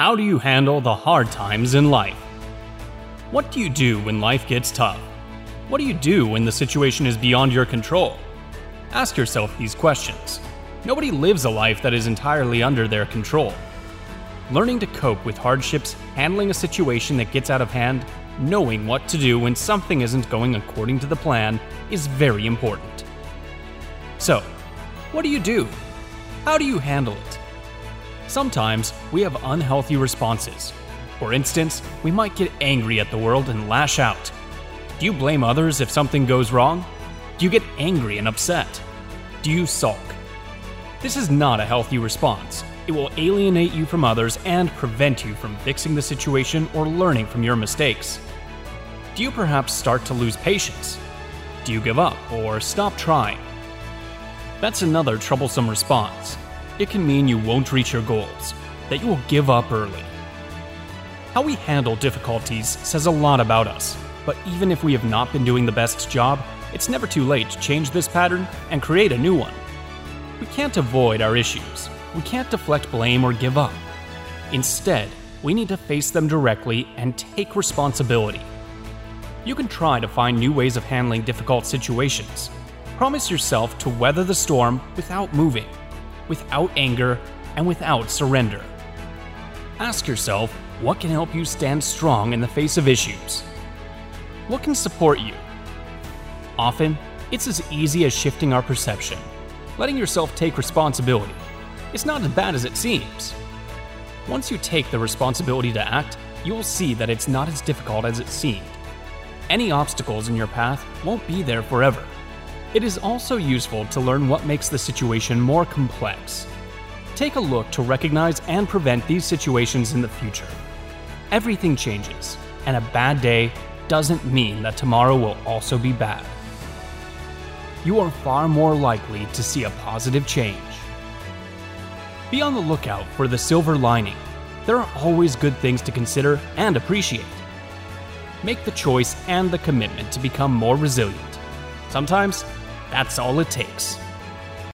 How do you handle the hard times in life? What do you do when life gets tough? What do you do when the situation is beyond your control? Ask yourself these questions. Nobody lives a life that is entirely under their control. Learning to cope with hardships, handling a situation that gets out of hand, knowing what to do when something isn't going according to the plan is very important. So, what do you do? How do you handle it? Sometimes we have unhealthy responses. For instance, we might get angry at the world and lash out. Do you blame others if something goes wrong? Do you get angry and upset? Do you sulk? This is not a healthy response. It will alienate you from others and prevent you from fixing the situation or learning from your mistakes. Do you perhaps start to lose patience? Do you give up or stop trying? That's another troublesome response. It can mean you won't reach your goals, that you will give up early. How we handle difficulties says a lot about us, but even if we have not been doing the best job, it's never too late to change this pattern and create a new one. We can't avoid our issues. We can't deflect blame or give up. Instead, we need to face them directly and take responsibility. You can try to find new ways of handling difficult situations. Promise yourself to weather the storm without moving, without anger, and without surrender. Ask yourself, what can help you stand strong in the face of issues? What can support you? Often, it's as easy as shifting our perception, letting yourself take responsibility. It's not as bad as it seems. Once you take the responsibility to act, you'll see that it's not as difficult as it seemed. Any obstacles in your path won't be there forever. It is also useful to learn what makes the situation more complex. Take a look to recognize and prevent these situations in the future. Everything changes, and a bad day doesn't mean that tomorrow will also be bad. You are far more likely to see a positive change. Be on the lookout for the silver lining. There are always good things to consider and appreciate. Make the choice and the commitment to become more resilient. Sometimes, that's all it takes.